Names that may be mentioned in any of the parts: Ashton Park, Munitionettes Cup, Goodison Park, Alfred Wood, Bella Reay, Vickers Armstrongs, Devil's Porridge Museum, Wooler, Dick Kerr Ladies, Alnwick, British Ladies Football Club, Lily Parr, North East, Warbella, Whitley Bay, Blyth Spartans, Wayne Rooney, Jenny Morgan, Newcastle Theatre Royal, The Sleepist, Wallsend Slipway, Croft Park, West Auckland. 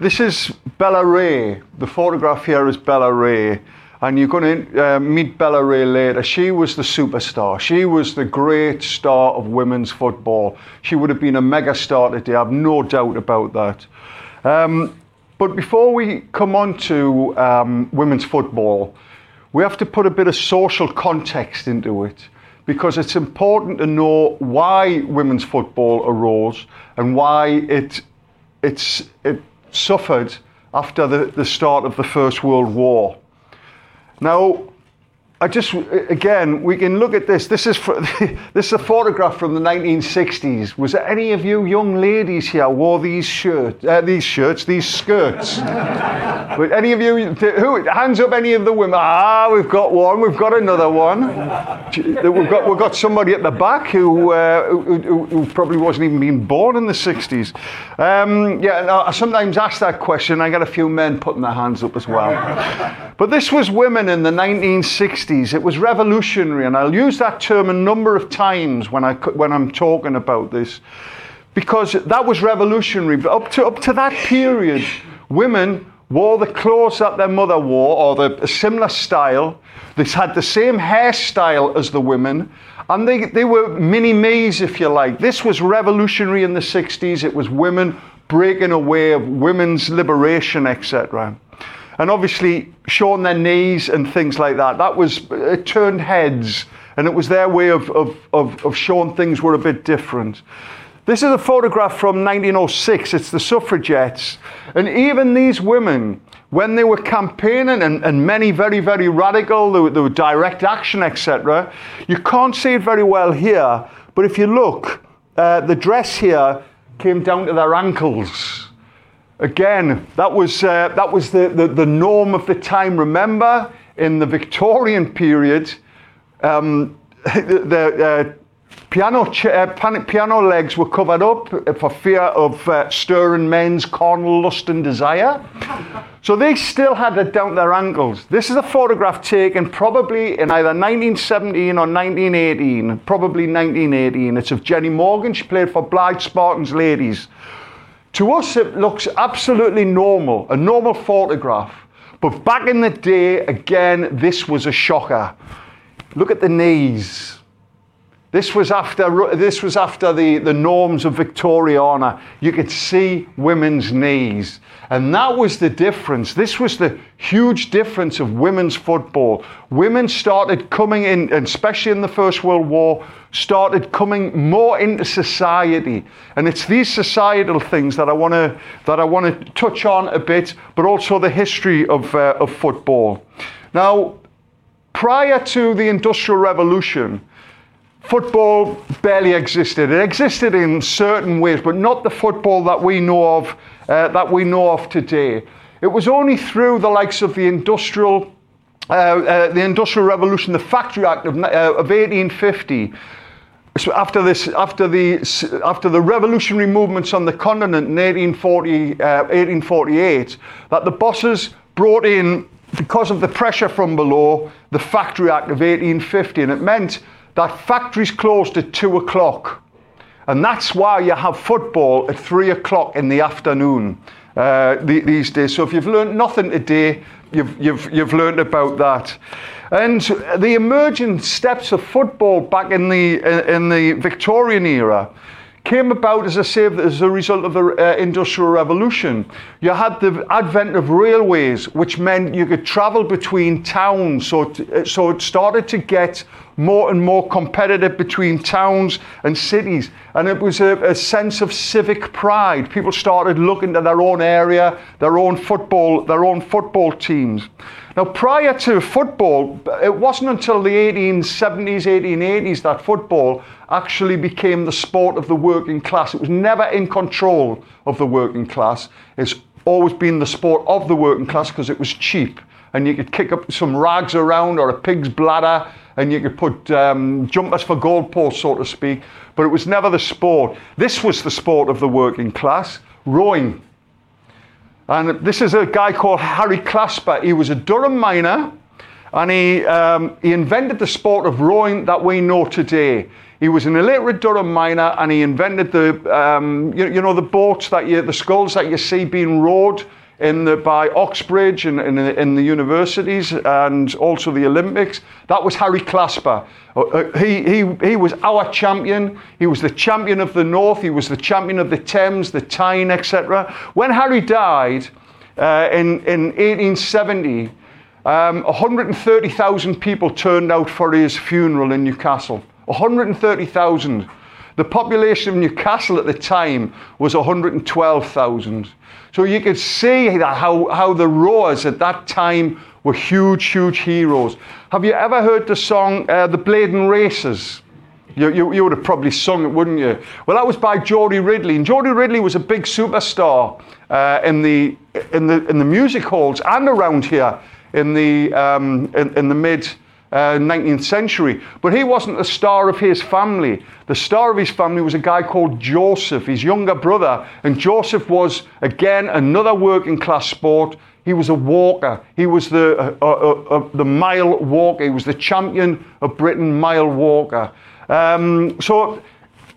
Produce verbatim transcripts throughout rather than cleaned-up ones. This is Bella Reay. The photograph here is Bella Reay. And you're going to uh, meet Bella Reay later. She was the superstar. She was the great star of women's football. She would have been a mega star today. I've no doubt about that. Um, but before we come on to um, women's football, we have to put a bit of social context into it, because it's important to know why women's football arose and why it it's it suffered after the, the start of the First World War. Now, I just, again, we can look at this. This is for, this is a photograph from the nineteen sixties. Was there any of you young ladies here wore these shirts, uh, these shirts, these skirts? But any of you, who, hands up any of the women. Ah, we've got one, we've got another one. We've got, we've got somebody at the back who, uh, who, who probably wasn't even being born in the sixties. Um, yeah, and I sometimes ask that question. I get a few men putting their hands up as well. But this was women in the nineteen sixties. It was revolutionary, and I'll use that term a number of times when I when I'm talking about this, because that was revolutionary. But up to up to that period, women wore the clothes that their mother wore, or the a similar style. They had the same hairstyle as the women, and they they were mini me's, if you like. This was revolutionary in the sixties. It was women breaking away, of women's liberation, et cetera. And obviously showing their knees and things like that. That was, it turned heads, and it was their way of, of, of, of showing things were a bit different. This is a photograph from nineteen oh six, it's the suffragettes. And even these women, when they were campaigning, and, and many very, very radical, they were, they were direct action, et cetera. You can't see it very well here, but if you look, uh, the dress here came down to their ankles. Again, that was uh, that was the, the, the norm of the time. Remember, in the Victorian period, um, the, the uh, piano cha- uh, piano legs were covered up for fear of uh, stirring men's carnal lust and desire. So they still had it down their ankles. This is a photograph taken probably in either nineteen seventeen or nineteen eighteen, probably nineteen eighteen. It's of Jenny Morgan. She played for Blyth Spartans Ladies. To us, it looks absolutely normal, a normal photograph. But back in the day, again, this was a shocker. Look at the knees. This was after this was after the, the norms of Victoriana. You could see women's knees. And that was the difference. This was the huge difference of women's football. Women started coming in, and especially in the First World War, started coming more into society. And it's these societal things that I want to that I want to touch on a bit, but also the history of uh, of football. Now, prior to the Industrial Revolution, football barely existed. It existed in certain ways, but not the football that we know of uh, that we know of today. It was only through the likes of the Industrial, uh, uh, the Industrial Revolution, the Factory Act of, uh, of eighteen fifty. So after this, after the after the revolutionary movements on the continent in eighteen forty, uh, eighteen forty-eight, that the bosses brought in, because of the pressure from below, the Factory Act of eighteen fifty, and it meant that factories closed at two o'clock. And that's why you have football at three o'clock in the afternoon uh, these days. So if you've learned nothing today, you've, you've, you've learned about that. And the emergent steps of football back in the, in the Victorian era came about, as I say, as a result of the uh, Industrial Revolution. You had the advent of railways, which meant you could travel between towns. So, t- so it started to get more and more competitive between towns and cities. And it was a, a sense of civic pride. People started looking to their own area, their own football, their own football teams. Now, prior to football, it wasn't until the eighteen seventies, eighteen eighties that football actually became the sport of the working class. It was never in control of the working class. It's always been the sport of the working class because it was cheap. And you could kick up some rags around or a pig's bladder, and you could put um, jumpers for goalposts, so to speak. But it was never the sport. This was the sport of the working class, rowing. And this is a guy called Harry Clasper. He was a Durham miner, and he um, he invented the sport of rowing that we know today. He was an illiterate Durham miner, and he invented the, um, you, you know, the boats that you, the sculls that you see being rowed in the, by Oxbridge and in, in, in the universities and also the Olympics. That was Harry Clasper. Uh, he, he, he was our champion. He was the champion of the North. He was the champion of the Thames, the Tyne, et cetera. When Harry died uh, in, in eighteen seventy, um, one hundred thirty thousand people turned out for his funeral in Newcastle. one hundred thirty thousand. The population of Newcastle at the time was one hundred twelve thousand. So you could see that how, how the rowers at that time were huge, huge heroes. Have you ever heard the song, uh, The Bladen Races? You, you, you would have probably sung it, wouldn't you? Well, that was by Geordie Ridley. And Geordie Ridley was a big superstar uh, in the in the, in the music halls and around here in the, um, in, in the mid... Uh, nineteenth century, but he wasn't the star of his family. The star of his family was a guy called Joseph, his younger brother, and Joseph was, again, another working class sport. He was a walker. He was the uh, uh, uh, the mile walker. He was the champion of Britain mile walker. Um, so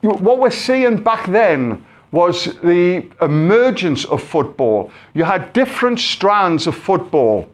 what we're seeing back then was the emergence of football. You had different strands of football,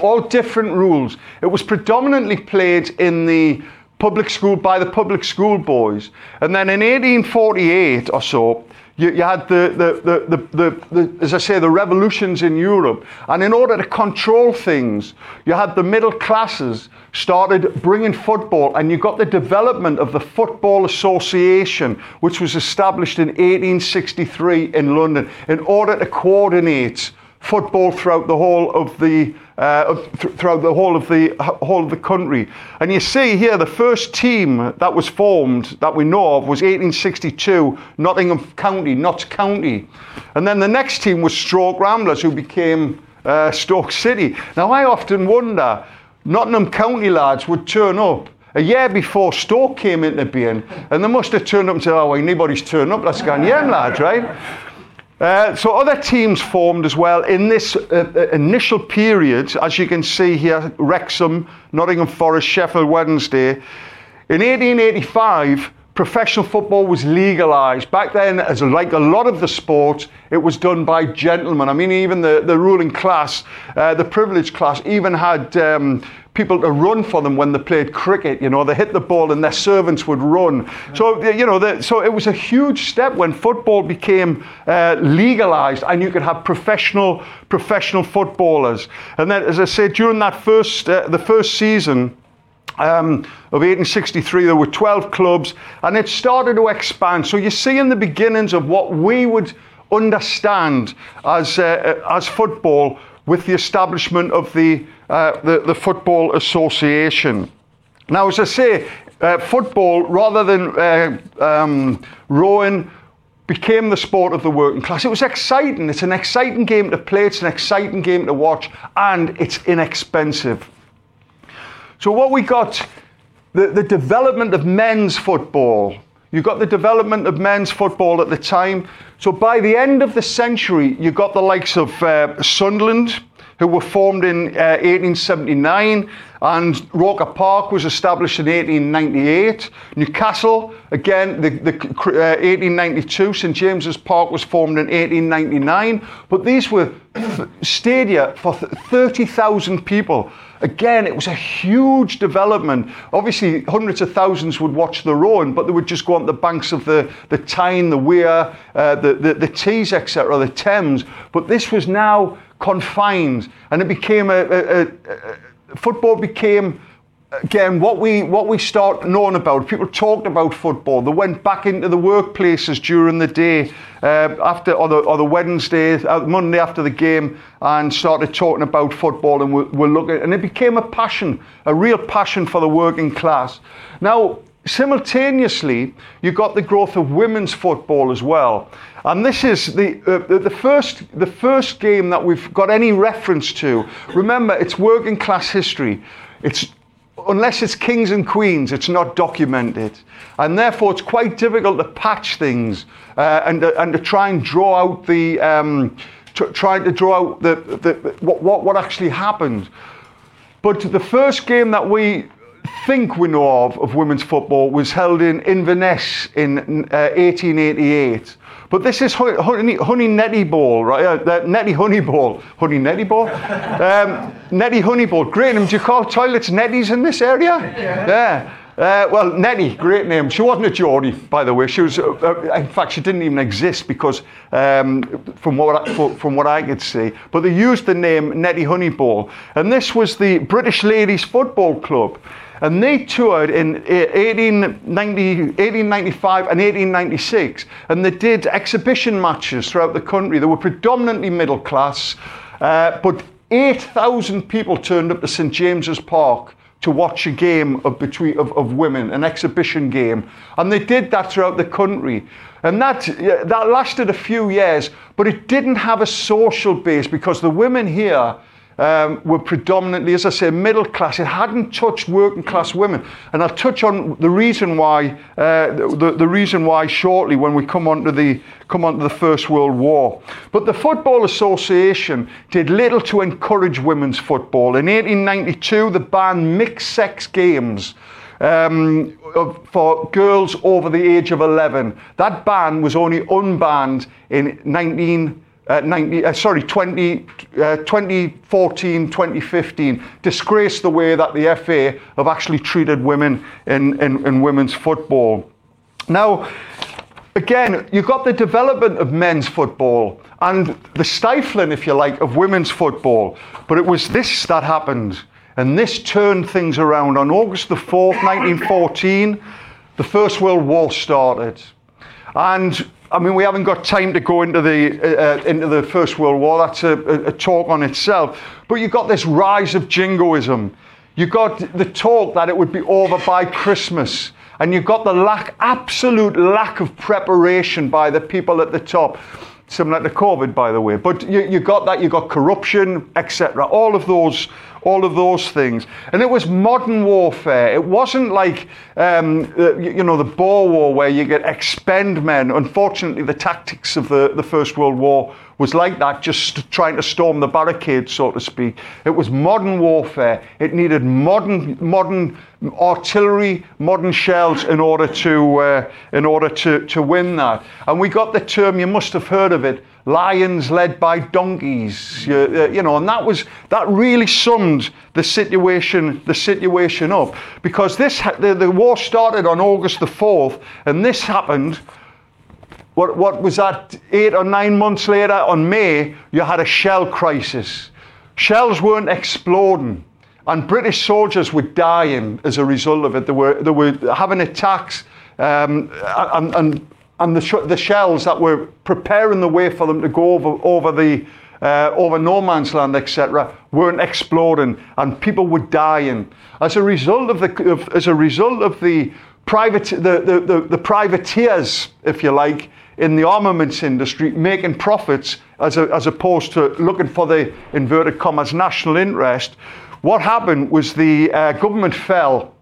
all different rules. It was predominantly played in the public school, by the public school boys. And then in eighteen forty-eight or so, you, you had the, the, the, the, the, the, as I say, the revolutions in Europe. And in order to control things, you had the middle classes started bringing football, and you got the development of the Football Association, which was established in eighteen sixty-three in London in order to coordinate football throughout the whole of the uh, th- throughout the whole of the whole of the country. And you see here the first team that was formed that we know of was eighteen sixty-two, Nottingham County, Notts County, and then the next team was Stoke Ramblers, who became uh, Stoke City. Now I often wonder, Nottingham County lads would turn up a year before Stoke came into being, and they must have turned up and said, "Oh, well, anybody's turned up, let's go and yeah, lads, right?" Uh, so other teams formed as well in this uh, initial period, as you can see here, Wrexham, Nottingham Forest, Sheffield Wednesday. In eighteen eighty-five, professional football was legalised. Back then, as like a lot of the sport, it was done by gentlemen. I mean, even the, the ruling class, uh, the privileged class, even had um, people to run for them when they played cricket. You know, they hit the ball and their servants would run. So, you know, the, so it was a huge step when football became uh, legalised and you could have professional professional footballers. And then, as I said, during that first uh, the first season Um, of eighteen sixty-three, there were twelve clubs, and it started to expand. So you see in the beginnings of what we would understand as uh, as football, with the establishment of the uh, the, the Football Association. Now, as I say, uh, football, rather than uh, um, rowing, became the sport of the working class. It was exciting. It's an exciting game to play. It's an exciting game to watch, and it's inexpensive. So what we got, the, the development of men's football. You got the development of men's football at the time. So by the end of the century, you got the likes of uh, Sunderland, who were formed in uh, eighteen seventy-nine, and Roker Park was established in eighteen ninety-eight. Newcastle, again, the, the, uh, eighteen ninety-two. St James's Park was formed in eighteen ninety-nine. But these were stadia for thirty thousand people. Again, it was a huge development. Obviously, hundreds of thousands would watch the rowing, but they would just go on the banks of the, the Tyne, the Wear, uh, the, the, the Tees, et cetera, the Thames. But this was now confined, and it became a, a, a, a football became, again, what we what we start knowing about. People talked about football. They went back into the workplaces during the day, uh, after or the, or the Wednesday, uh, Monday after the game, and started talking about football. And we're, we're looking, and it became a passion, a real passion for the working class. Now, simultaneously, you got the growth of women's football as well. And this is the uh, the first the first game that we've got any reference to. Remember, it's working class history. It's Unless it's kings and queens, it's not documented. And therefore, it's quite difficult to patch things uh, and, uh, and to try and draw out the, um, t- trying to draw out the, the, the what, what, what actually happened. But the first game that we think we know of of women's football was held in Inverness in uh, eighteen eighty-eight. But this is honey, honey, honey Nettie Ball, right? Uh, uh, Nettie Honeyball. Honey Nettie Ball? Um, Nettie Honeyball. Great name. Do you call toilets Netties in this area? Yeah. yeah. Uh, well, Nettie, great name. She wasn't a Geordie, by the way. She was, uh, uh, in fact, she didn't even exist because, um, from what I, from what I could see. But they used the name Nettie Honeyball, and this was the British Ladies Football Club, and they toured in eighteen ninety, eighteen ninety-five and eighteen ninety-six, and they did exhibition matches throughout the country. They were predominantly middle class, uh, but eight thousand people turned up to St James's Park to watch a game of between of, of women, an exhibition game, and they did that throughout the country, and that that lasted a few years, but it didn't have a social base because the women here um, were predominantly, as I say, middle class. It hadn't touched working class women, and I'll touch on the reason why uh, the the reason why shortly when we come onto the come onto the First World War. But the Football Association did little to encourage women's football. In eighteen ninety-two, they banned mixed-sex games um, for girls over the age of eleven. That ban was only unbanned in nineteen, uh, ninety, uh, sorry, twenty, uh, twenty fourteen, twenty fifteen. Disgraced the way that the F A have actually treated women in, in, in women's football. Now, again, you've got the development of men's football and the stifling, if you like, of women's football. But it was this that happened, and this turned things around. On August the fourth, nineteen fourteen, the First World War started. And, I mean, we haven't got time to go into the uh, into the First World War. That's a, a talk on itself. But you've got this rise of jingoism. You got the talk that it would be over by Christmas. And you've got the lack, absolute lack of preparation by the people at the top. Similar to COVID, by the way. But you, you got that, you got corruption, et cetera. All of those, all of those things. And it was modern warfare. It wasn't like, um, uh, you, you know, the Boer War where you get expend men. Unfortunately, the tactics of the, the First World War was like that, just trying to storm the barricades, so to speak. It was modern warfare. It needed modern, modern artillery, modern shells in order to, uh, in order to, to win that. And we got the term, you must have heard of it, lions led by donkeys. You, uh, you know, and that was that really summed the situation, the situation up, because this the, the war started on August the fourth, and this happened. What, what was that, eight or nine months later, on May, you had a shell crisis. Shells weren't exploding, and British soldiers were dying as a result of it. They were they were having attacks, um, and and, and the, sh- the shells that were preparing the way for them to go over over the uh, over no man's land, et cetera, weren't exploding, and people were dying as a result of the of, as a result of the private the, the, the, the privateers, if you like, in the armaments industry, making profits as a, as opposed to looking for the inverted commas national interest. What happened was the uh, government fell,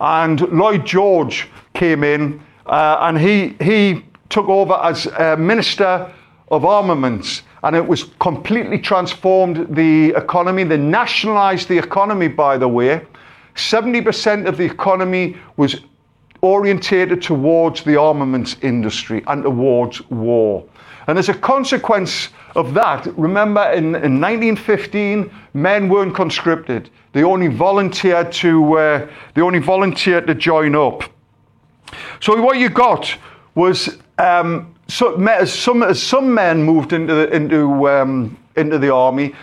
and Lloyd George came in, uh, and he he took over as uh, Minister of Armaments, and it was completely transformed the economy. They nationalised the economy, by the way. seventy percent of the economy was orientated towards the armaments industry and towards war. And as a consequence of that, remember in, in nineteen fifteen, men weren't conscripted. They only volunteered to uh, they only volunteered to join up. So what you got was um, so, as some as some men moved into the, into um, into the army,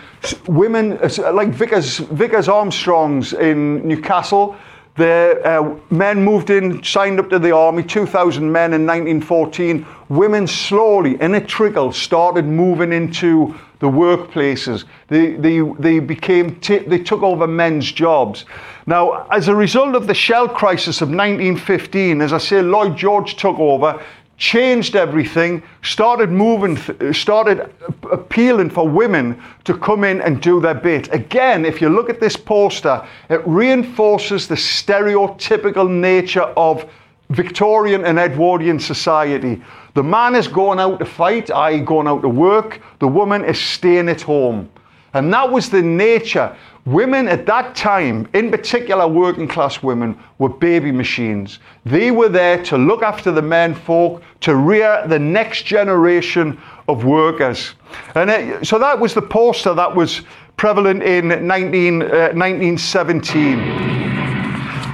women like Vickers Vickers Armstrongs in Newcastle. The uh, men moved in, signed up to the army, two thousand men in nineteen fourteen. Women slowly, in a trickle, started moving into the workplaces. They they they became t- they took over men's jobs. Now, as a result of the shell crisis of nineteen fifteen, as I say, Lloyd George took over, changed everything, started moving, th- started appealing for women to come in and do their bit. Again, if you look at this poster, it reinforces the stereotypical nature of Victorian and Edwardian society. The man is going out to fight, that is going out to work, the woman is staying at home. And that was the nature. Women at that time, in particular working class women, were baby machines. They were there to look after the men folk, to rear the next generation of workers. And it, so that was the poster that was prevalent in nineteen seventeen.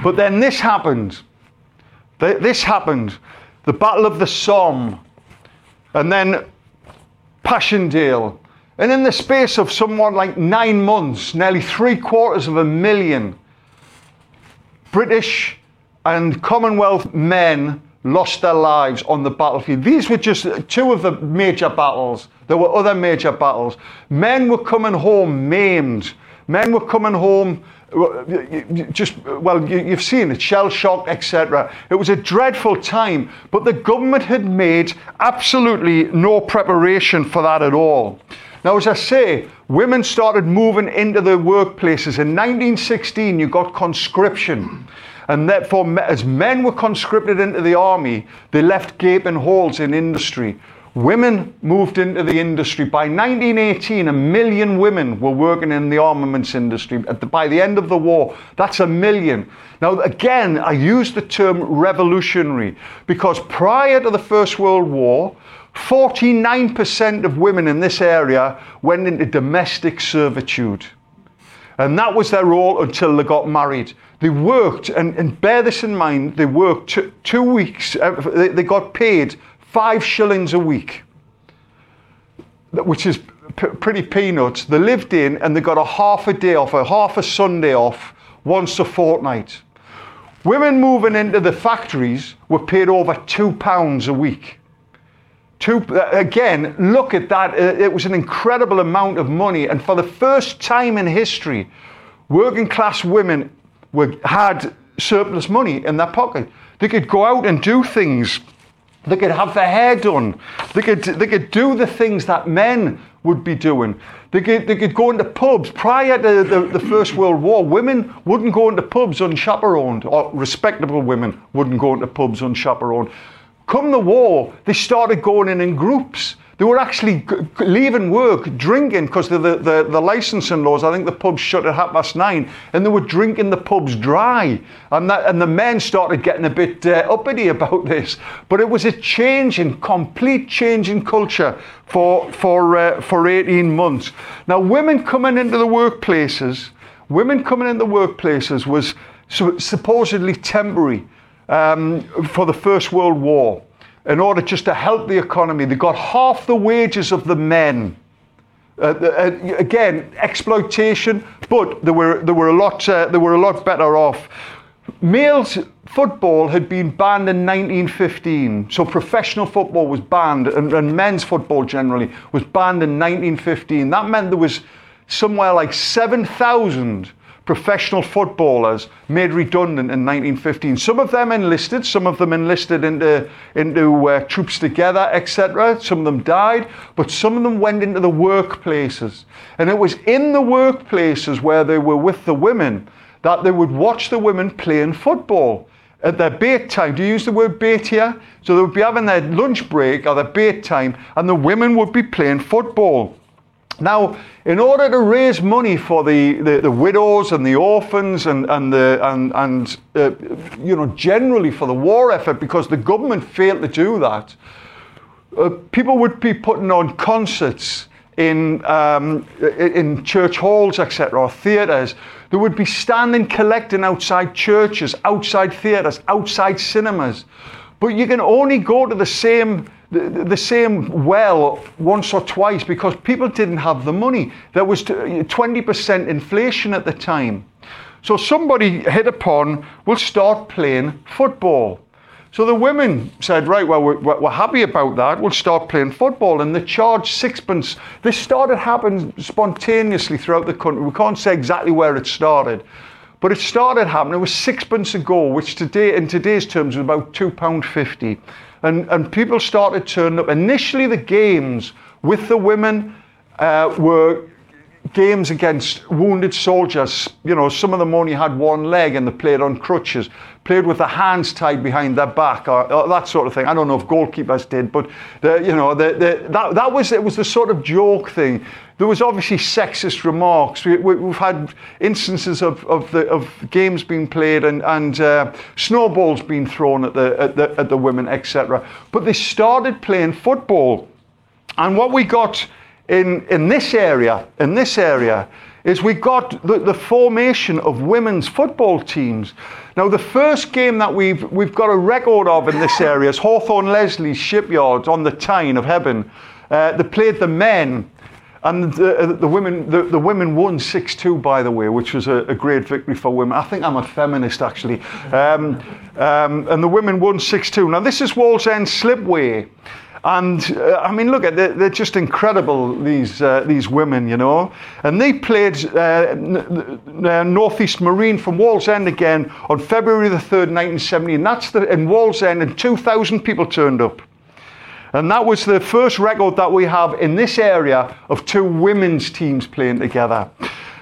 But then this happened. This happened. The Battle of the Somme, and then Passchendaele. And in the space of somewhat like nine months, nearly three quarters of a million British and Commonwealth men lost their lives on the battlefield. These were just two of the major battles. There were other major battles. Men were coming home maimed. Men were coming home just, well, you've seen it, shell-shocked, et cetera. It was a dreadful time, but the government had made absolutely no preparation for that at all. Now, as I say, women started moving into the workplaces. In nineteen sixteen, you got conscription. And therefore, as men were conscripted into the army, they left gaping holes in industry. Women moved into the industry. By nineteen eighteen, a million women were working in the armaments industry. At the, by the end of the war, that's a million. Now, again, I use the term revolutionary because prior to the First World War, forty-nine percent of women in this area went into domestic servitude. And that was their role until they got married. They worked, and, and bear this in mind, they worked two, two weeks, uh, they, they got paid five shillings a week, which is p- pretty peanuts. They lived in and they got a half a day off, a half a Sunday off once a fortnight. Women moving into the factories were paid over two pounds a week. Two, again, look at that. It was an incredible amount of money. And for the first time in history, working class women were, had surplus money in their pocket. They could go out and do things. They could have their hair done. They could, they could do the things that men would be doing. They could, they could go into pubs. Prior to the, the First World War, women wouldn't go into pubs unchaperoned, or respectable women wouldn't go into pubs unchaperoned. Come the war, they started going in in groups. They were actually leaving work, drinking, because the, the, the, the licensing laws, I think the pubs shut at half past nine, and they were drinking the pubs dry. And, that, and the men started getting a bit uh, uppity about this. But it was a change in, complete change in culture for, for, uh, for eighteen months. Now, women coming into the workplaces, women coming into the workplaces was supposedly temporary um, for the First World War. In order just to help the economy. They got half the wages of the men. Uh, uh, again, exploitation, but they were they were a lot uh, they were a lot better off. Males football had been banned in nineteen fifteen, so professional football was banned, and, and men's football generally was banned in nineteen fifteen. That meant there was somewhere like seven thousand professional footballers made redundant in nineteen fifteen. Some of them enlisted, some of them enlisted into, into uh, troops together, et cetera. Some of them died, but some of them went into the workplaces. And it was in the workplaces where they were with the women that they would watch the women playing football at their bait time. Do you use the word bait here? So they would be having their lunch break or their bait time, and the women would be playing football. Now, in order to raise money for the, the, the widows and the orphans and and the and and uh, you know, generally for the war effort, because the government failed to do that, uh, people would be putting on concerts in um, in church halls, et cetera, or theatres. There would be standing collecting outside churches, outside theatres, outside cinemas. But you can only go to the same. The same well once or twice because people didn't have the money. There was twenty percent inflation at the time. So somebody hit upon, we'll start playing football. So the women said, right, well, we're, we're happy about that. We'll start playing football. And they charged sixpence. This started happening spontaneously throughout the country. We can't say exactly where it started. But it started happening. It was sixpence a goal, which today, in today's terms, was about two pounds fifty. And, and people started turning up. Initially, the games with the women uh, were games against wounded soldiers, you know, some of them only had one leg and they played on crutches, played with their hands tied behind their back, or, or that sort of thing. I don't know if goalkeepers did, but, the, you know, the, the, that, that was, it was the sort of joke thing. There was obviously sexist remarks. We, we, we've had instances of, of, the, of games being played and, and uh, snowballs being thrown at the, at the, at the women, et cetera. But they started playing football. And what we got in, in this area, in this area, is we got the, the formation of women's football teams. Now, the first game that we've we've got a record of in this area is Hawthorne Leslie's Shipyards on the Tyne of Hebburn. Uh, they played the men, and the, the women the, the women won six two, by the way, which was a, a great victory for women. I think I'm a feminist, actually. Um, um, and the women won six two. Now, this is Wallsend Slipway. And uh, I mean, look at they're, they're just incredible, these uh, these women, you know. And they played uh, n- n- Northeast Marine from Wallsend again on February the third, nineteen seventy, and that's the, in Wallsend, and two thousand people turned up. And that was the first record that we have in this area of two women's teams playing together.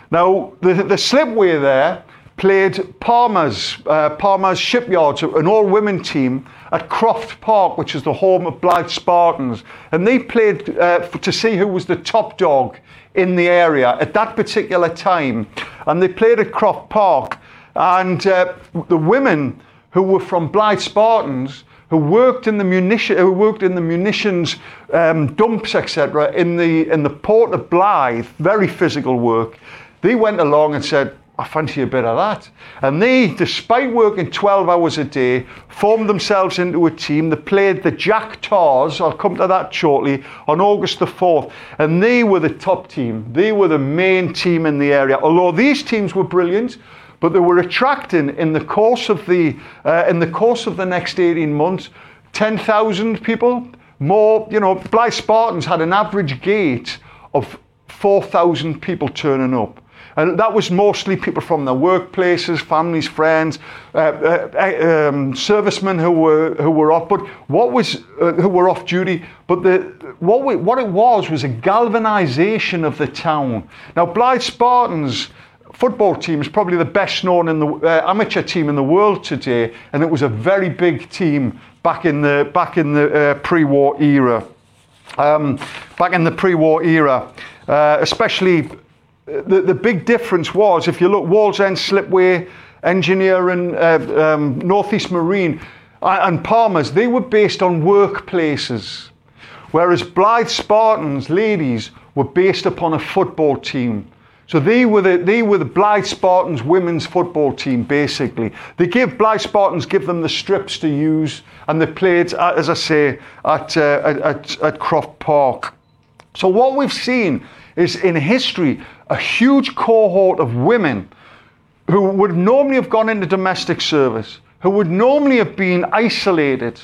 Now, the, the Slipway there played Palmer's, uh, Palmer's Shipyards, an all-women team, at Croft Park, which is the home of Blyth Spartans. And they played uh, f- to see who was the top dog in the area at that particular time. And they played at Croft Park. And uh, the women who were from Blyth Spartans, who worked in the munition, who worked in the munitions um, dumps, et cetera, in the in the port of Blyth, very physical work, they went along and said, I fancy a bit of that. And they, despite working twelve hours a day, formed themselves into a team. They played the Jack Tars, I'll come to that shortly, on August the fourth. And they were the top team. They were the main team in the area. Although these teams were brilliant, but they were attracting, in the course of the, uh, in the, course of the next eighteen months, ten thousand people. More, you know, Blyth Spartans had an average gate of four thousand people turning up. And that was mostly people from their workplaces, families, friends, uh, uh, um, servicemen who were who were off. But what was uh, who were off duty? But the what we, what it was was a galvanisation of the town. Now, Blyth Spartans football team is probably the best known in the uh, amateur team in the world today, and it was a very big team back in the back in the uh, pre-war era. Um, back in the pre-war era, uh, especially. The, the big difference was, if you look, Wallsend, Slipway, Engineering, uh, um, Northeast Marine uh, and Palmer's, they were based on workplaces. Whereas Blyth Spartans, ladies, were based upon a football team. So they were the they were the Blyth Spartans women's football team, basically. They gave Blyth Spartans give them the strips to use, and they played, as I say, at uh, at, at Croft Park. So what we've seen is, in history, a huge cohort of women who would normally have gone into domestic service, who would normally have been isolated,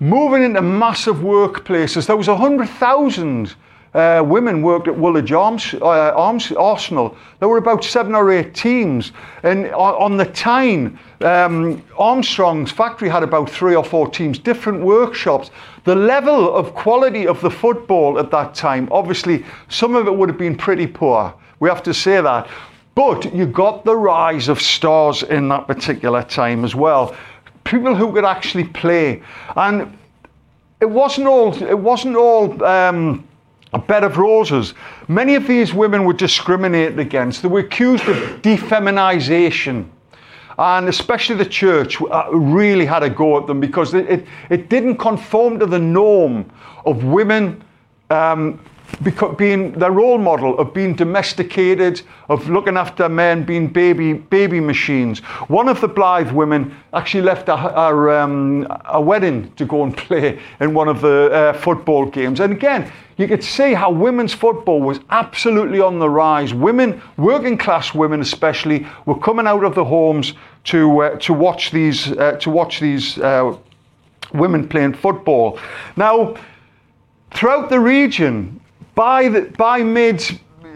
moving into massive workplaces. There was one hundred thousand uh, women worked at Woolwich Arms, uh, Arms Arsenal. There were about seven or eight teams. And on the Tyne, um, Armstrong's factory had about three or four teams, different workshops. The level of quality of the football at that time, obviously, some of it would have been pretty poor. We have to say that. But you got the rise of stars in that particular time as well. People who could actually play. And it wasn't all, it wasn't all um, a bed of roses. Many of these women were discriminated against. They were accused of defeminisation. And especially the church really had a go at them, because it, it, it didn't conform to the norm of women um, Because being their role model of being domesticated, of looking after men, being baby baby machines. One of the Blyth women actually left a, a, um, a wedding to go and play in one of the uh, football games. And again, you could see how women's football was absolutely on the rise. Women, working class women especially, were coming out of the homes to uh, to watch these uh, to watch these uh, women playing football. Now, throughout the region. By the, by mid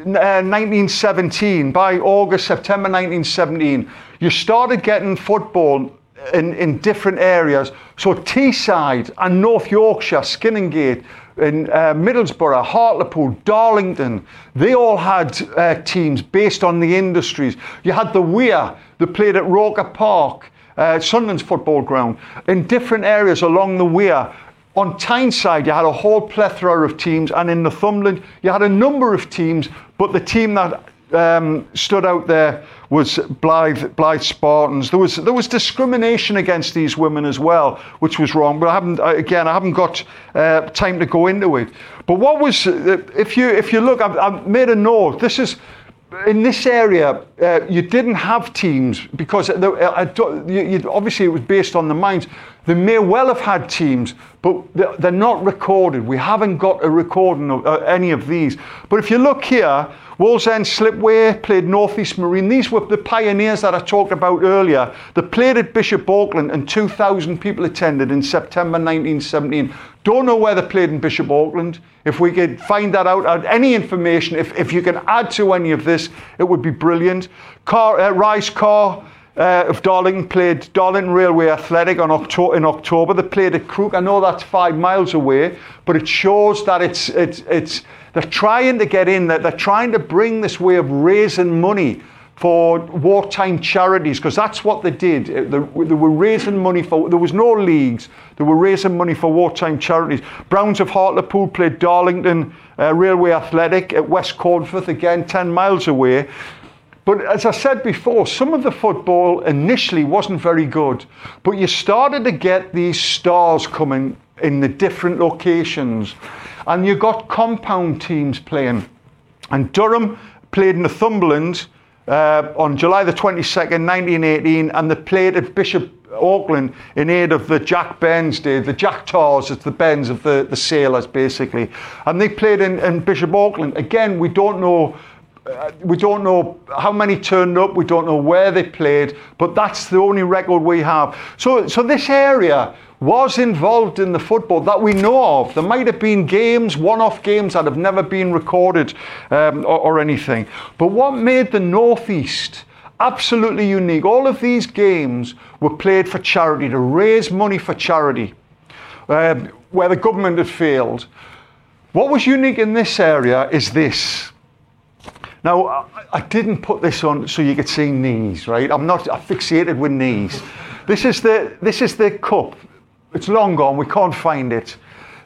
uh, nineteen seventeen, by August, September nineteen seventeen, you started getting football in, in different areas. So Teesside and North Yorkshire, Skinningate, in uh, Middlesbrough, Hartlepool, Darlington, they all had uh, teams based on the industries. You had the Weir, they played at Roker Park, uh, Sunderland's football ground, in different areas along the Weir. On Tyneside, you had a whole plethora of teams, and in Northumberland, you had a number of teams, but the team that um, stood out there was Blyth, Blyth Spartans. There was there was discrimination against these women as well, which was wrong. But I haven't again, I haven't got uh, time to go into it. But what was if you if you look, I've, I've made a note. This is. In this area, uh, you didn't have teams because the, uh, you, obviously it was based on the mines. They may well have had teams, but they're, they're not recorded. We haven't got a recording of uh, any of these. But if you look here, Wallsend Slipway played Northeast Marine. These were the pioneers that I talked about earlier. They played at Bishop Auckland, and two thousand people attended in September nineteen seventeen. Don't know where they played in Bishop Auckland. If we could find that out, add any information, if, if you can add to any of this, it would be brilliant. Car, uh, Rice Carr uh, of Darlington played Darlington Railway Athletic on October, in October. They played at Crook. I know that's five miles away, but it shows that it's it's it's they're trying to get in, that they're trying to bring this way of raising money for wartime charities, because that's what they did. They, they were raising money for, there was no leagues, they were raising money for wartime charities. Browns of Hartlepool played Darlington uh, Railway Athletic at West Cornforth, again ten miles away. But as I said before, some of the football initially wasn't very good, but you started to get these stars coming in the different locations, and you got compound teams playing. And Durham played Northumberland Uh, on July the twenty-second, nineteen eighteen, and they played at Bishop Auckland in aid of the Jack Benz Day, the Jack Tars, it's the Benz of the, the sailors basically. And they played in, in Bishop Auckland. Again, we don't know uh, we don't know how many turned up, we don't know where they played, but that's the only record we have. So, so this area was involved in the football that we know of. There might have been games, one-off games that have never been recorded um, or, or anything. But what made the Northeast absolutely unique, all of these games were played for charity, to raise money for charity, uh, where the government had failed. What was unique in this area is this. Now, I, I didn't put this on so you could see knees, right? I'm not I'm fixated with knees. This is the this is the cup. It's long gone, we can't find it.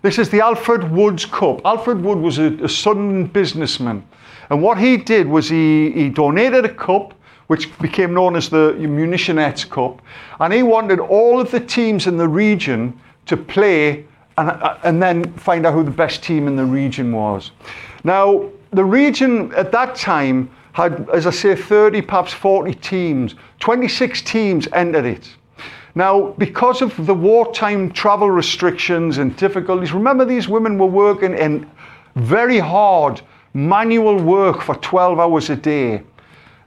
This is the Alfred Woods Cup. Alfred Wood was a, a Sunderland businessman. And what he did was he, he donated a cup, which became known as the Munitionettes Cup. And he wanted all of the teams in the region to play and, and then find out who the best team in the region was. Now, the region at that time had, as I say, thirty, perhaps forty teams. twenty-six teams entered it. Now, because of the wartime travel restrictions and difficulties, remember these women were working in very hard manual work for twelve hours a day.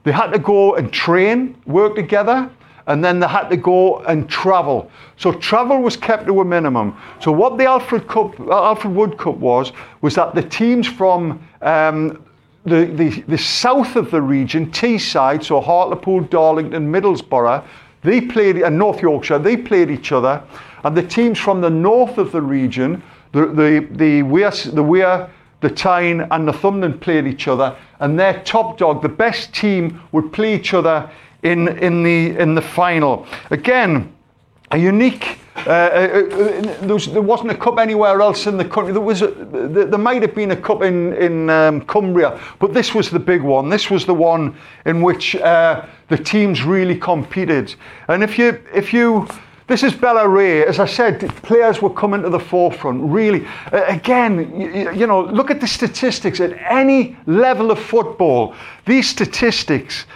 They had to go and train, work together, and then they had to go and travel. So travel was kept to a minimum. So what the Alfred Cup, Alfred Wood Cup was, was that the teams from um, the, the, the south of the region, Teesside, so Hartlepool, Darlington, Middlesbrough, they played, and North Yorkshire, they played each other, and the teams from the north of the region, the the the Weir, the Weir, the Tyne and Northumberland played each other, and their top dog, the best team, would play each other in in the in the final. Again, a unique. Uh, there, was, there wasn't a cup anywhere else in the country. There was. A, there, there might have been a cup in in um, Cumbria, but this was the big one. This was the one in which uh, the teams really competed. And if you if you, this is Bella Reay. As I said, players were coming to the forefront. Really, uh, again, you, you know, look at the statistics at any level of football. These statistics.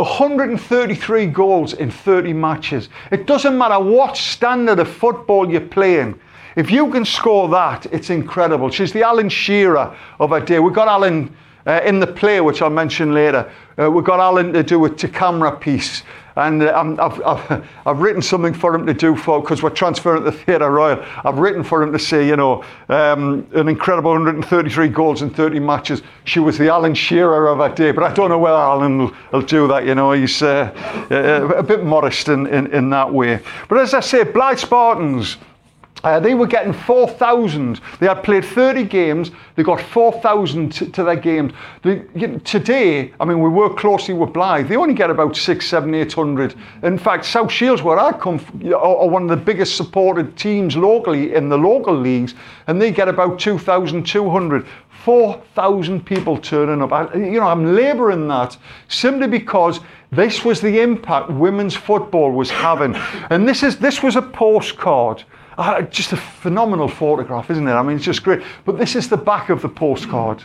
one hundred thirty-three goals in thirty matches. It doesn't matter what standard of football you're playing. If you can score that, it's incredible. She's the Alan Shearer of her day. We've got Alan uh, in the play, which I'll mention later. Uh, we've got Alan to do a to-camera piece. And uh, I'm, I've, I've, I've written something for him to do for, because we're transferring to the Theatre Royal. I've written for him to say, you know, um, an incredible one hundred thirty-three goals in thirty matches. She was the Alan Shearer of her day, but I don't know whether Alan will, will do that, you know. He's uh, a, a bit modest in, in, in that way. But as I say, Blyth Spartans, Uh, they were getting four thousand. They had played thirty games. They got four thousand to, to their games. They, you know, today, I mean, we work closely with Blyth. They only get about six, seven, eight hundred. In fact, South Shields, where I come from, are, are one of the biggest supported teams locally in the local leagues, and they get about two thousand two hundred. four thousand people turning up. I, you know, I'm labouring that simply because this was the impact women's football was having. And this is this was a postcard. Uh, just a phenomenal photograph, isn't it? I mean, it's just great. But this is the back of the postcard.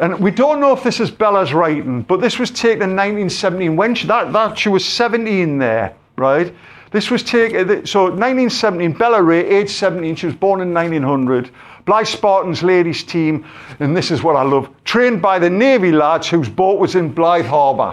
And we don't know if this is Bella's writing, but this was taken in nineteen seventeen. When she, that, that, she was seventeen there, right? This was taken, so nineteen seventeen, Bella Reay, age seventeen, she was born in nineteen hundred. Blyth Spartans ladies team, and this is what I love, trained by the Navy lads whose boat was in Blyth Harbour.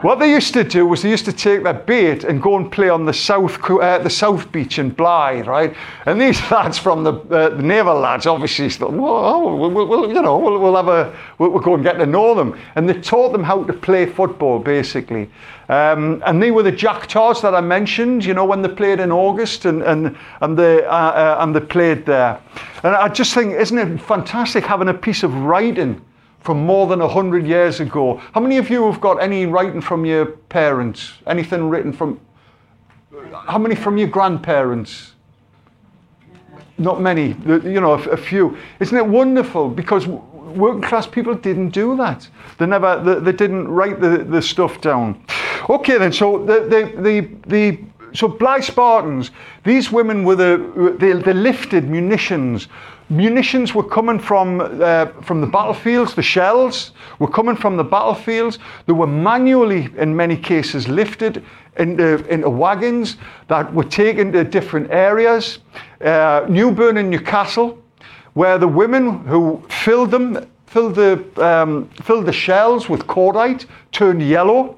What they used to do was they used to take their bait and go and play on the south uh, the south beach in Blyth, right? And these lads from the, uh, the naval lads obviously thought, well, we'll, we'll you know, we'll, we'll have a, we'll, we'll go and get to know them. And they taught them how to play football, basically. Um, and they were the Jack Tars that I mentioned, you know, when they played in August and and and they uh, uh, and they played there. And I just think, isn't it fantastic having a piece of writing from more than one hundred years ago? How many of you have got any writing from your parents? Anything written from, how many from your grandparents? Not many, you know, a few. Isn't it wonderful? Because working class people didn't do that. They never, they, they didn't write the, the stuff down. Okay then, so the, the, the, the so Blyth Spartans, these women were the, they, they lifted munitions. Munitions were coming from, uh, from the battlefields, the shells were coming from the battlefields. They were manually, in many cases, lifted into, into wagons that were taken to different areas. Uh, Newburn and Newcastle, where the women who filled them, filled the, um, filled the shells with cordite, turned yellow,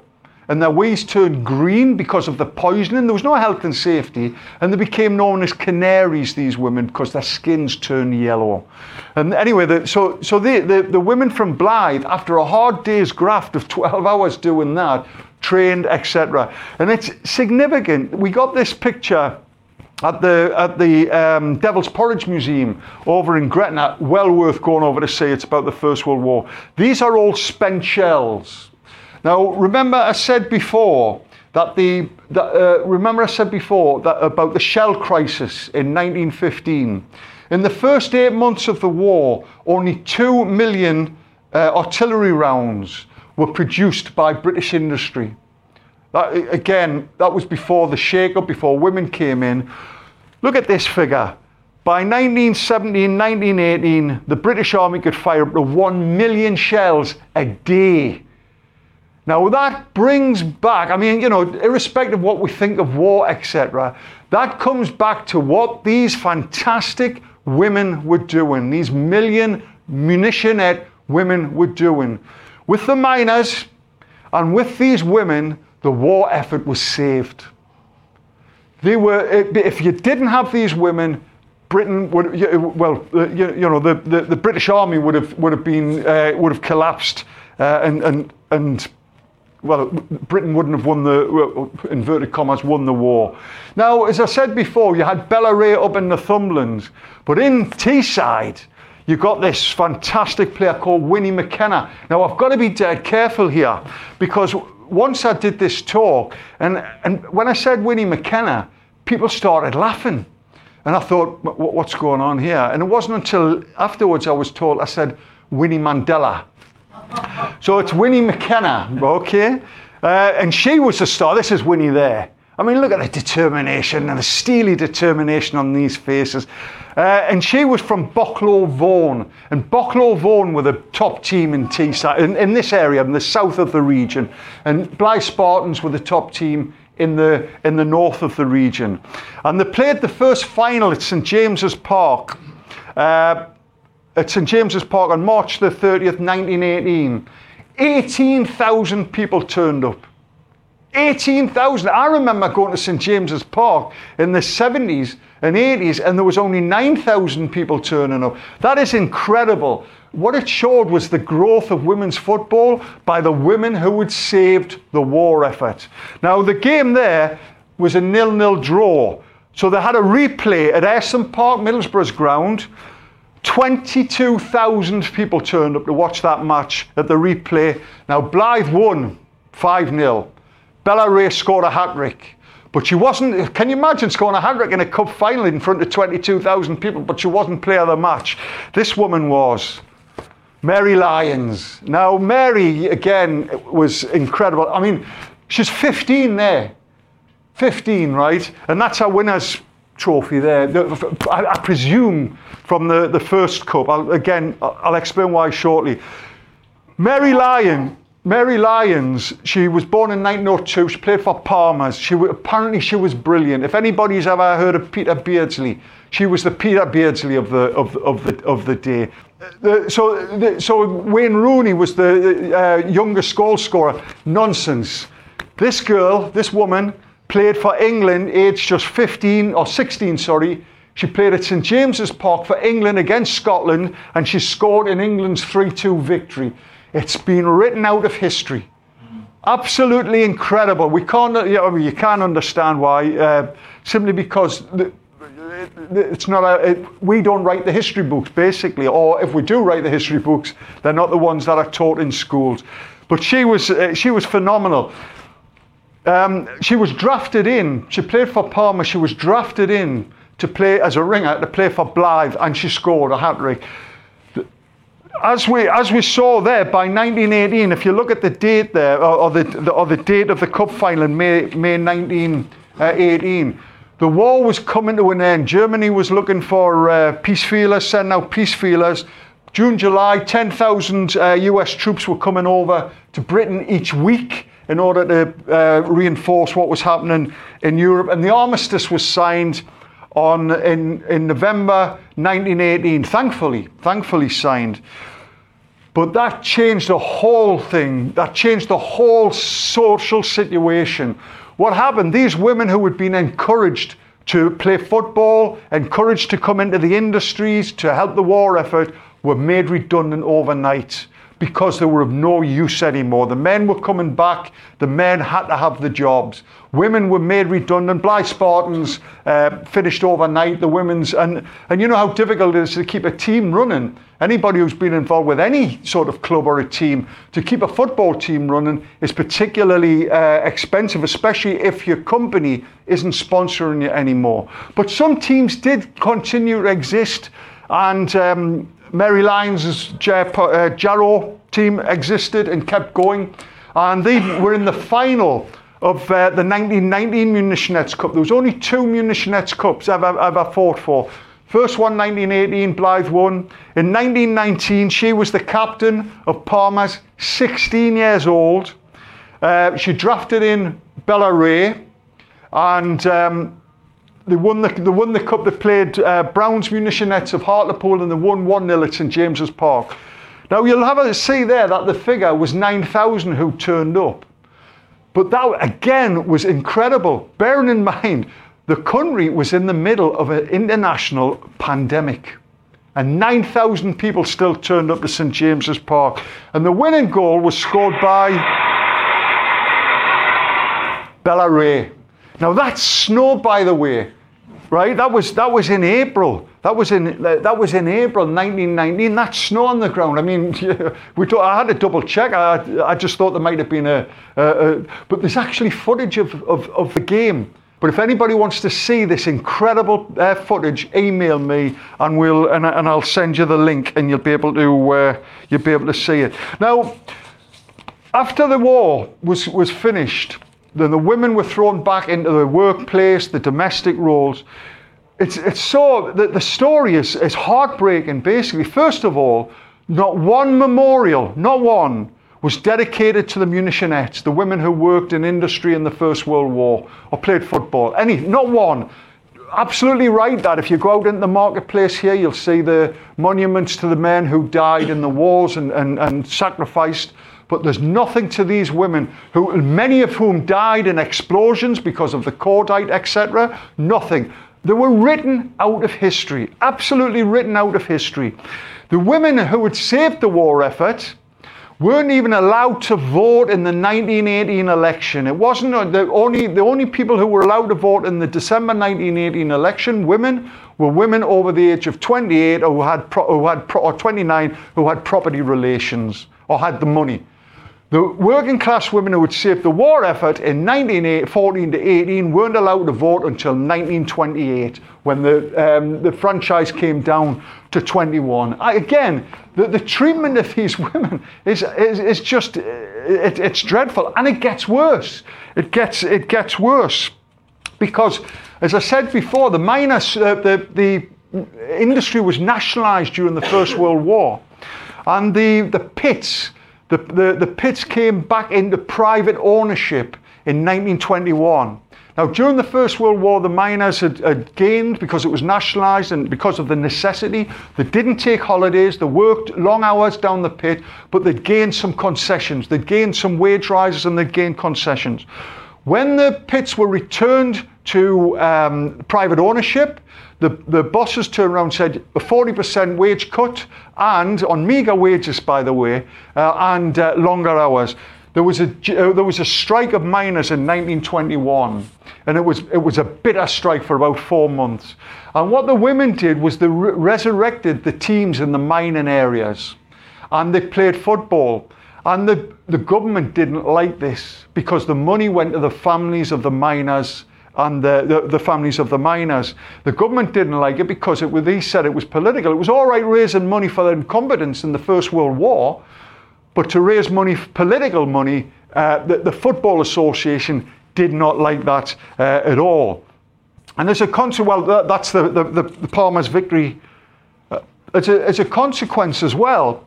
and their ways turned green because of the poisoning. There was no health and safety, and they became known as canaries, these women, because their skins turned yellow. And anyway, the, so so the, the, the women from Blyth, after a hard day's graft of twelve hours doing that, trained, et cetera. And it's significant. We got this picture at the at the um, Devil's Porridge Museum over in Gretna, well worth going over to see. It's about the First World War. These are all spent shells. Now, remember I said before that the, that, uh, remember I said before that about the shell crisis in nineteen fifteen. In the first eight months of the war, only two million uh, artillery rounds were produced by British industry. That, again, that was before the shake-up, before women came in. Look at this figure. By nineteen seventeen, nineteen eighteen, the British Army could fire up to one million shells a day. Now that brings back, I mean, you know, irrespective of what we think of war, et cetera, that comes back to what these fantastic women were doing, these million munitionette women were doing. With the miners and with these women, the war effort was saved. They were, if you didn't have these women, Britain would, well, you know, the, the, the British Army would have would have been uh, would have collapsed uh, and and and. Well, Britain wouldn't have won the, inverted commas, won the war. Now, as I said before, you had Bella Reay up in Northumberland, but in Teesside, you got this fantastic player called Winnie McKenna. Now, I've got to be dead careful here, because once I did this talk, and, and when I said Winnie McKenna, people started laughing. And I thought, what's going on here? And it wasn't until afterwards I was told, I said, Winnie Mandela. So it's Winnie McKenna, okay? Uh, and she was the star. This is Winnie there. I mean, look at the determination and the steely determination on these faces. Uh, and she was from Bolckow Vaughan. And Bolckow Vaughan were the top team in Teesside, in, in this area, in the south of the region. And Blyth Spartans were the top team in the in the north of the region. And they played the first final at St James's Park. Uh, At St James's Park on March the thirtieth, nineteen eighteen, eighteen thousand people turned up. eighteen thousand. I remember going to St James's Park in the seventies and eighties, and there was only nine thousand people turning up. That is incredible. What it showed was the growth of women's football by the women who had saved the war effort. Now, the game there was a nil-nil draw. So they had a replay at Ashton Park, Middlesbrough's ground. twenty-two thousand people turned up to watch that match at the replay. Now, Blyth won five nil. Bella Reay scored a hat-trick. But she wasn't, can you imagine scoring a hat-trick in a cup final in front of twenty-two thousand people, but she wasn't player of the match. This woman was Mary Lyons. Now, Mary, again, was incredible. I mean, she's fifteen there. fifteen, right? And that's our winner's trophy there. I, I presume from the, the first cup. I'll, again, I'll explain why shortly. Mary Lyons. Mary Lyons, she was born in nineteen oh two, she played for Palmer's. She, apparently she was brilliant. If anybody's ever heard of Peter Beardsley, she was the Peter Beardsley of the of of the of the day. The, so the, so Wayne Rooney was the uh, youngest goal scorer. Nonsense. This girl, this woman, played for England aged just fifteen or sixteen, sorry. She played at St James's Park for England against Scotland, and she scored in England's three two victory. It's been written out of history. Absolutely incredible. We can't, you know, you can't understand why, uh, simply because the, it's not a, it, we don't write the history books, basically, or if we do write the history books, they're not the ones that are taught in schools. But she was, uh, she was phenomenal. Um, she was drafted in, she played for Palmer, she was drafted in to play as a ringer, to play for Blyth, and she scored a hat-trick. As we as we saw there, by nineteen eighteen, if you look at the date there, or, or the, the or the date of the cup final in May May nineteen eighteen, the war was coming to an end. Germany was looking for uh, peace feelers, sending out peace feelers. June, July, ten thousand uh, U S troops were coming over to Britain each week in order to uh, reinforce what was happening in Europe. And the armistice was signed on in, in November nineteen eighteen, thankfully, thankfully signed. But that changed the whole thing. That changed the whole social situation. What happened? These women who had been encouraged to play football, encouraged to come into the industries to help the war effort, were made redundant overnight because they were of no use anymore. The men were coming back. The men had to have the jobs. Women were made redundant. Blyth Spartans uh, finished overnight. The women's and and you know how difficult it is to keep a team running. Anybody who's been involved with any sort of club or a team, to keep a football team running is particularly uh, expensive, especially if your company isn't sponsoring you anymore. But some teams did continue to exist, and Um, Mary Lyons' Jarrow team existed and kept going, and they were in the final of uh, the nineteen nineteen Munitionettes Cup. There was only two Munitionettes Cups I've ever fought for. First one, nineteen eighteen, Blyth won. In nineteen nineteen, she was the captain of Palmer's, sixteen years old. Uh, she drafted in Bella Reay, and Um, They won the they won the cup. They played uh, Brown's Munitionettes of Hartlepool, and they won one nil at St James's Park. Now you'll have a see there that the figure was nine thousand who turned up, but that again was incredible. Bearing in mind the country was in the middle of an international pandemic, and nine thousand people still turned up to St James's Park, and the winning goal was scored by Bella Reay. Now that's snow, by the way, right? That was that was in April. That was in that was in April nineteen nineteen. That's snow on the ground. I mean, we don't, I had to double check. I I just thought there might have been a, a, a but there's actually footage of, of, of the game. But if anybody wants to see this incredible uh, footage, email me and we'll and, and I'll send you the link, and you'll be able to uh, you'll be able to see it. Now, after the war was was finished, then the women were thrown back into the workplace, the domestic roles. It's it's so the, the story is, is heartbreaking, basically. First of all, not one memorial, not one, was dedicated to the Munitionettes, the women who worked in industry in the First World War or played football. Any, not one. Absolutely right that if you go out into the marketplace here, you'll see the monuments to the men who died in the wars and, and, and sacrificed. But there's nothing to these women, who many of whom died in explosions because of the cordite, et cetera. Nothing. They were written out of history, absolutely written out of history. The women who had saved the war effort weren't even allowed to vote in the nineteen eighteen election. It wasn't the only, the only people who were allowed to vote in the December nineteen eighteen election, women, were women over the age of twenty-eight or who had pro, who had pro, or twenty-nine who had property relations or had the money. The working class women who had saved the war effort in nineteen fourteen to eighteen weren't allowed to vote until nineteen twenty-eight, when the um, the franchise came down to twenty-one. I, again, the, the treatment of these women is is, is just it, it's dreadful, and it gets worse. It gets it gets worse because, as I said before, the minor uh, the the industry was nationalised during the First World War, and the the pits. The, the, the pits came back into private ownership in nineteen twenty-one. Now, during the First World War, the miners had, had gained because it was nationalised and because of the necessity. They didn't take holidays. They worked long hours down the pit, but they'd gained some concessions. They'd gained some wage rises and they'd gained concessions. When the pits were returned to um, private ownership, The, the bosses turned around and said a forty percent wage cut, and on meagre wages, by the way, uh, and uh, longer hours. There was a uh, there was a strike of miners in nineteen twenty-one, and it was it was a bitter strike for about four months. And what the women did was they re- resurrected the teams in the mining areas, and they played football. And the the government didn't like this because the money went to the families of the miners. And the, the, the families of the miners. The government didn't like it because it was, they said it was political. It was all right raising money for the incompetence in the First World War, but to raise money, political money, uh, the, the Football Association did not like that uh, at all. And as a consequence, well, that, that's the, the, the, the Palmer's victory. Uh, as, a, as a consequence as well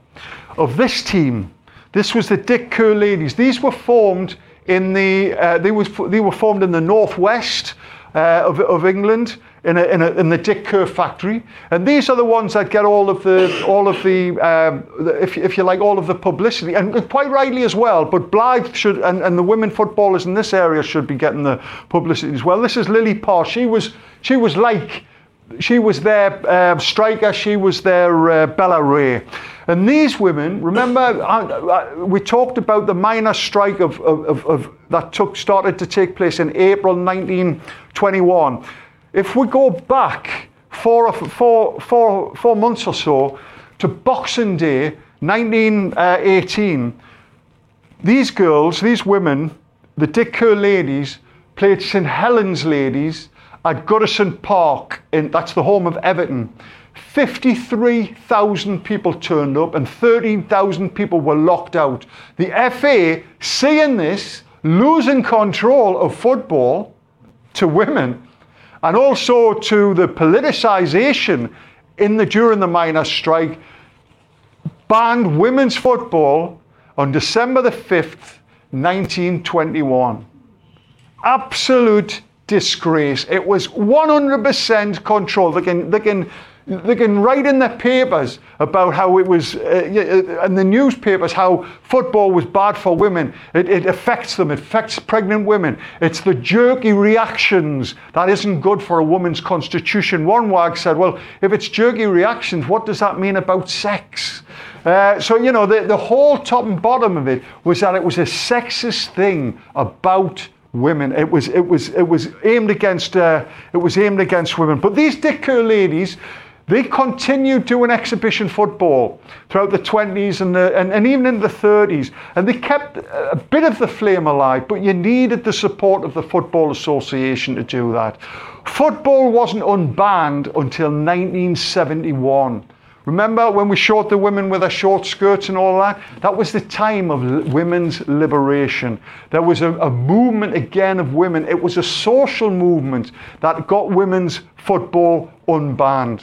of this team, this was the Dick Kerr Ladies. These were formed in the uh, they was they were formed in the northwest uh, of of England in a, in, a, in the Dick Kerr factory, and these are the ones that get all of the all of the, um, the if if you like all of the publicity, and quite rightly as well. But Blyth should and, and the women footballers in this area should be getting the publicity as well. This is Lily Parr. She was she was like she was their uh, striker. She was their uh, Bella Reay. And these women, remember, I, I, we talked about the minor strike of, of, of, of that took started to take place in April nineteen twenty-one. If we go back four, four, four, four months or so to Boxing Day nineteen eighteen, these girls, these women, the Dick Kerr Ladies, played St Helen's Ladies at Goodison Park, in, that's the home of Everton. fifty-three thousand people turned up and thirteen thousand people were locked out. The F A, seeing this, losing control of football to women and also to the politicisation in the during the miners' strike, banned women's football on December the fifth, nineteen twenty-one. Absolute disgrace. It was one hundred percent control. They can, they can They can write in their papers about how it was, uh, in the newspapers, how football was bad for women. It, it affects them. It affects pregnant women. It's the jerky reactions that isn't good for a woman's constitution. One wag said, well, if it's jerky reactions, what does that mean about sex? Uh, so, you know, the, the whole top and bottom of it was that it was a sexist thing about women. It was it was, it was aimed against uh, it was aimed against women. But these Dick Kerr Ladies, they continued doing exhibition football throughout the twenties and, the, and, and even in the thirties. And they kept a bit of the flame alive, but you needed the support of the Football Association to do that. Football wasn't unbanned until nineteen seventy-one. Remember when we showed the women with their short skirts and all that? That was the time of women's liberation. There was a, a movement again of women. It was a social movement that got women's football unbanned.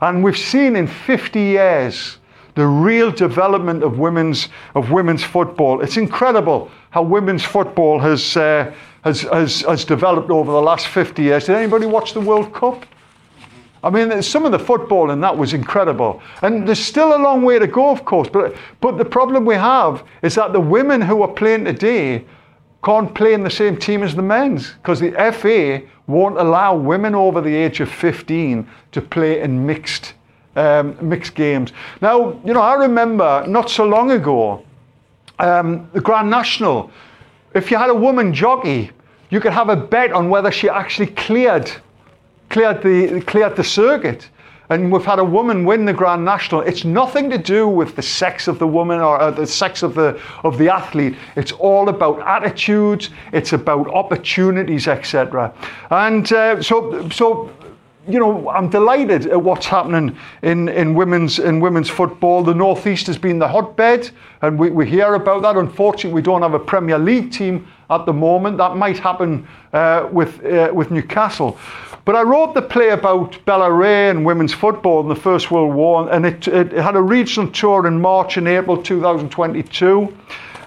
And we've seen in fifty years the real development of women's of women's football. It's incredible how women's football has uh, has, has has developed over the last fifty years. Did anybody watch the World Cup? I mean, some of the football in that was incredible. And there's still a long way to go, of course. But but the problem we have is that the women who are playing today can't play in the same team as the men's because the F A won't allow women over the age of fifteen to play in mixed, um, mixed games. Now, you know, I remember not so long ago, um, the Grand National, if you had a woman jockey, you could have a bet on whether she actually cleared cleared the cleared the circuit. And we've had a woman win the Grand National. It's nothing to do with the sex of the woman or, or the sex of the of the athlete. It's all about attitudes. It's about opportunities, et cetera. And uh, so, so you know, I'm delighted at what's happening in, in women's in women's football. The Northeast has been the hotbed, and we, we hear about that. Unfortunately, we don't have a Premier League team at the moment. That might happen uh, with uh, with Newcastle. But I wrote the play about Bella Reay and women's football in the First World War, and it, it had a regional tour in March and April two thousand twenty-two.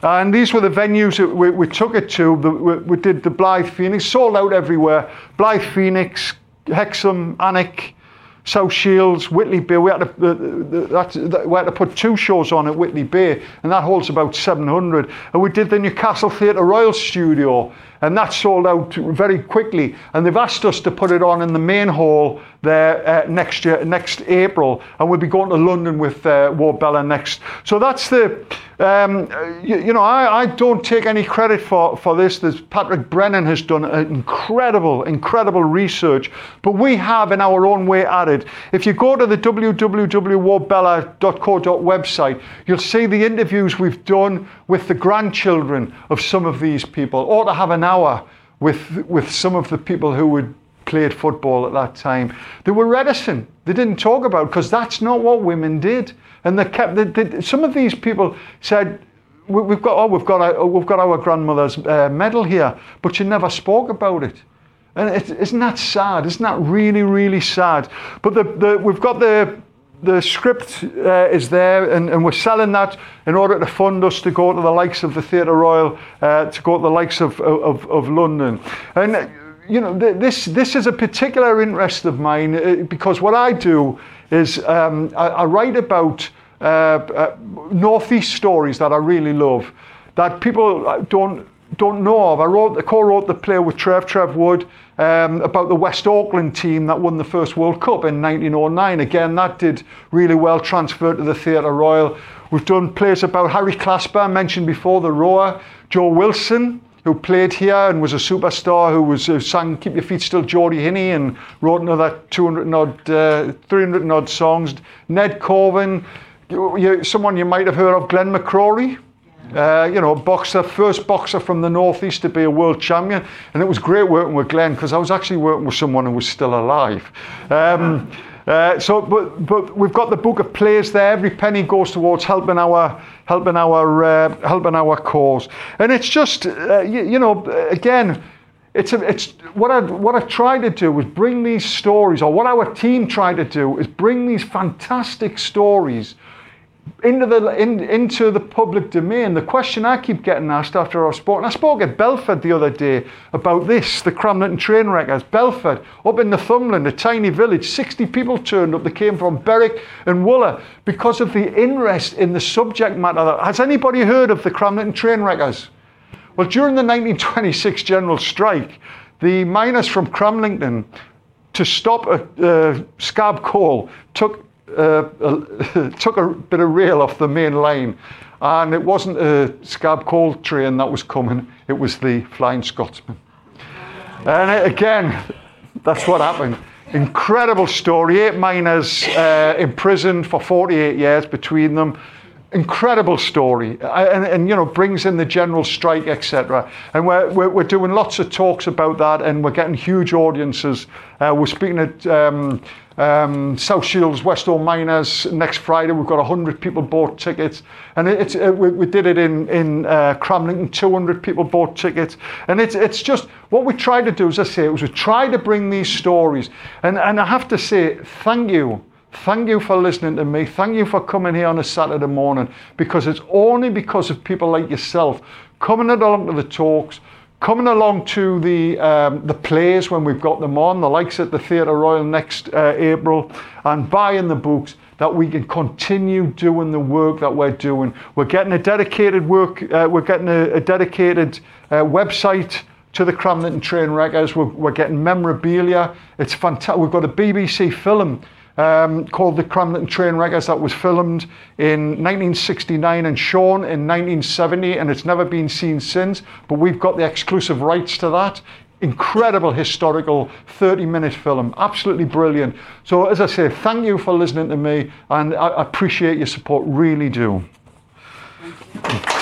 And these were the venues that we, we took it to. We, we did the Blyth Phoenix, sold out everywhere. Blyth Phoenix, Hexham, Alnwick, South Shields, Whitley Bay. We had, to, the, the, that, that, we had to put two shows on at Whitley Bay, and that holds about seven hundred. And we did the Newcastle Theatre Royal studio, and that sold out very quickly. And they've asked us to put it on in the main hall there uh, next year, next April, and we'll be going to London with uh, Warbella next. So that's the, um, you, you know, I, I don't take any credit for, for this. There's, Patrick Brennan has done incredible, incredible research, but we have in our own way added. If you go to the w w w dot warbella dot co dot website, you'll see the interviews we've done with the grandchildren of some of these people, or to have an hour with, with some of the people who would played football at that time. They were reticent. They didn't talk about it because that's not what women did. And they kept. They, they, some of these people said, we, "We've got, oh, we've got, our, we've got our grandmother's uh, medal here," but you never spoke about it. And it, isn't that sad? Isn't that really, really sad? But the, the we've got the the script uh, is there, and, and we're selling that in order to fund us to go to the likes of the Theatre Royal, uh, to go to the likes of of, of London, and. You know, this this is a particular interest of mine because what I do is um, I, I write about uh, uh, Northeast stories that I really love, that people don't don't know of. I wrote, I co-wrote the play with Trev, Trev Wood, um, about the West Auckland team that won the first World Cup in nineteen oh nine. Again, that did really well, transferred to the Theatre Royal. We've done plays about Harry Clasper, mentioned before, the rower, Joe Wilson, who played here and was a superstar, who was who sang "Keep Your Feet Still," Geordie Hinney, and wrote another two hundred and odd, uh, three hundred and odd songs. Ned Corvin, you, you, someone you might have heard of, Glenn McCrory, uh, you know, boxer, first boxer from the Northeast to be a world champion. And it was great working with Glenn because I was actually working with someone who was still alive. Um, Uh, so, but, but we've got the book of plays there. Every penny goes towards helping our, helping our, uh, helping our cause. And it's just, uh, you, you know, again, it's a, it's what I what I try to do is bring these stories, or what our team tried to do is bring these fantastic stories into the in, into the public domain. The question I keep getting asked after I've spoken, I spoke at Belford the other day about this, the Cramlington train wreckers. Belford, up in Northumberland, a tiny village, sixty people turned up. They came from Berwick and Wooler because of the interest in the subject matter. Has anybody heard of the Cramlington train wreckers? Well, during the nineteen twenty-six general strike, the miners from Cramlington, to stop a uh, scab coal, took Uh, uh, took a bit of rail off the main line, and it wasn't a scab coal train that was coming, it was the Flying Scotsman. And it, again, that's what happened. Incredible story, eight miners uh, imprisoned for forty-eight years between them. Incredible story, and, and you know, brings in the general strike, et cetera. And we're, we're we're doing lots of talks about that, and we're getting huge audiences. Uh, we're speaking at um, um, South Shields Westall Miners next Friday. We've got a hundred people bought tickets, and it, it's it, we, we did it in in uh, Cramlington. two hundred people bought tickets, and it's it's just what we try to do. As I say, it was we try to bring these stories, and and I have to say thank you. Thank you for listening to me. Thank you for coming here on a Saturday morning, because it's only because of people like yourself coming along to the talks, coming along to the um, the plays when we've got them on, the likes at the Theatre Royal next uh, April, and buying the books, that we can continue doing the work that we're doing. We're getting a dedicated work. Uh, we're getting a, a dedicated uh, website to the Cramlington train wreckers. We're, we're getting memorabilia. It's fantastic. We've got a B B C film. um, called The Cramlington Train Wreckers that was filmed in nineteen sixty-nine and shown in nineteen seventy, and it's never been seen since, but we've got the exclusive rights to that. Incredible historical thirty minute film, absolutely brilliant. So as I say, thank you for listening to me, and I appreciate your support, really do. Thank you.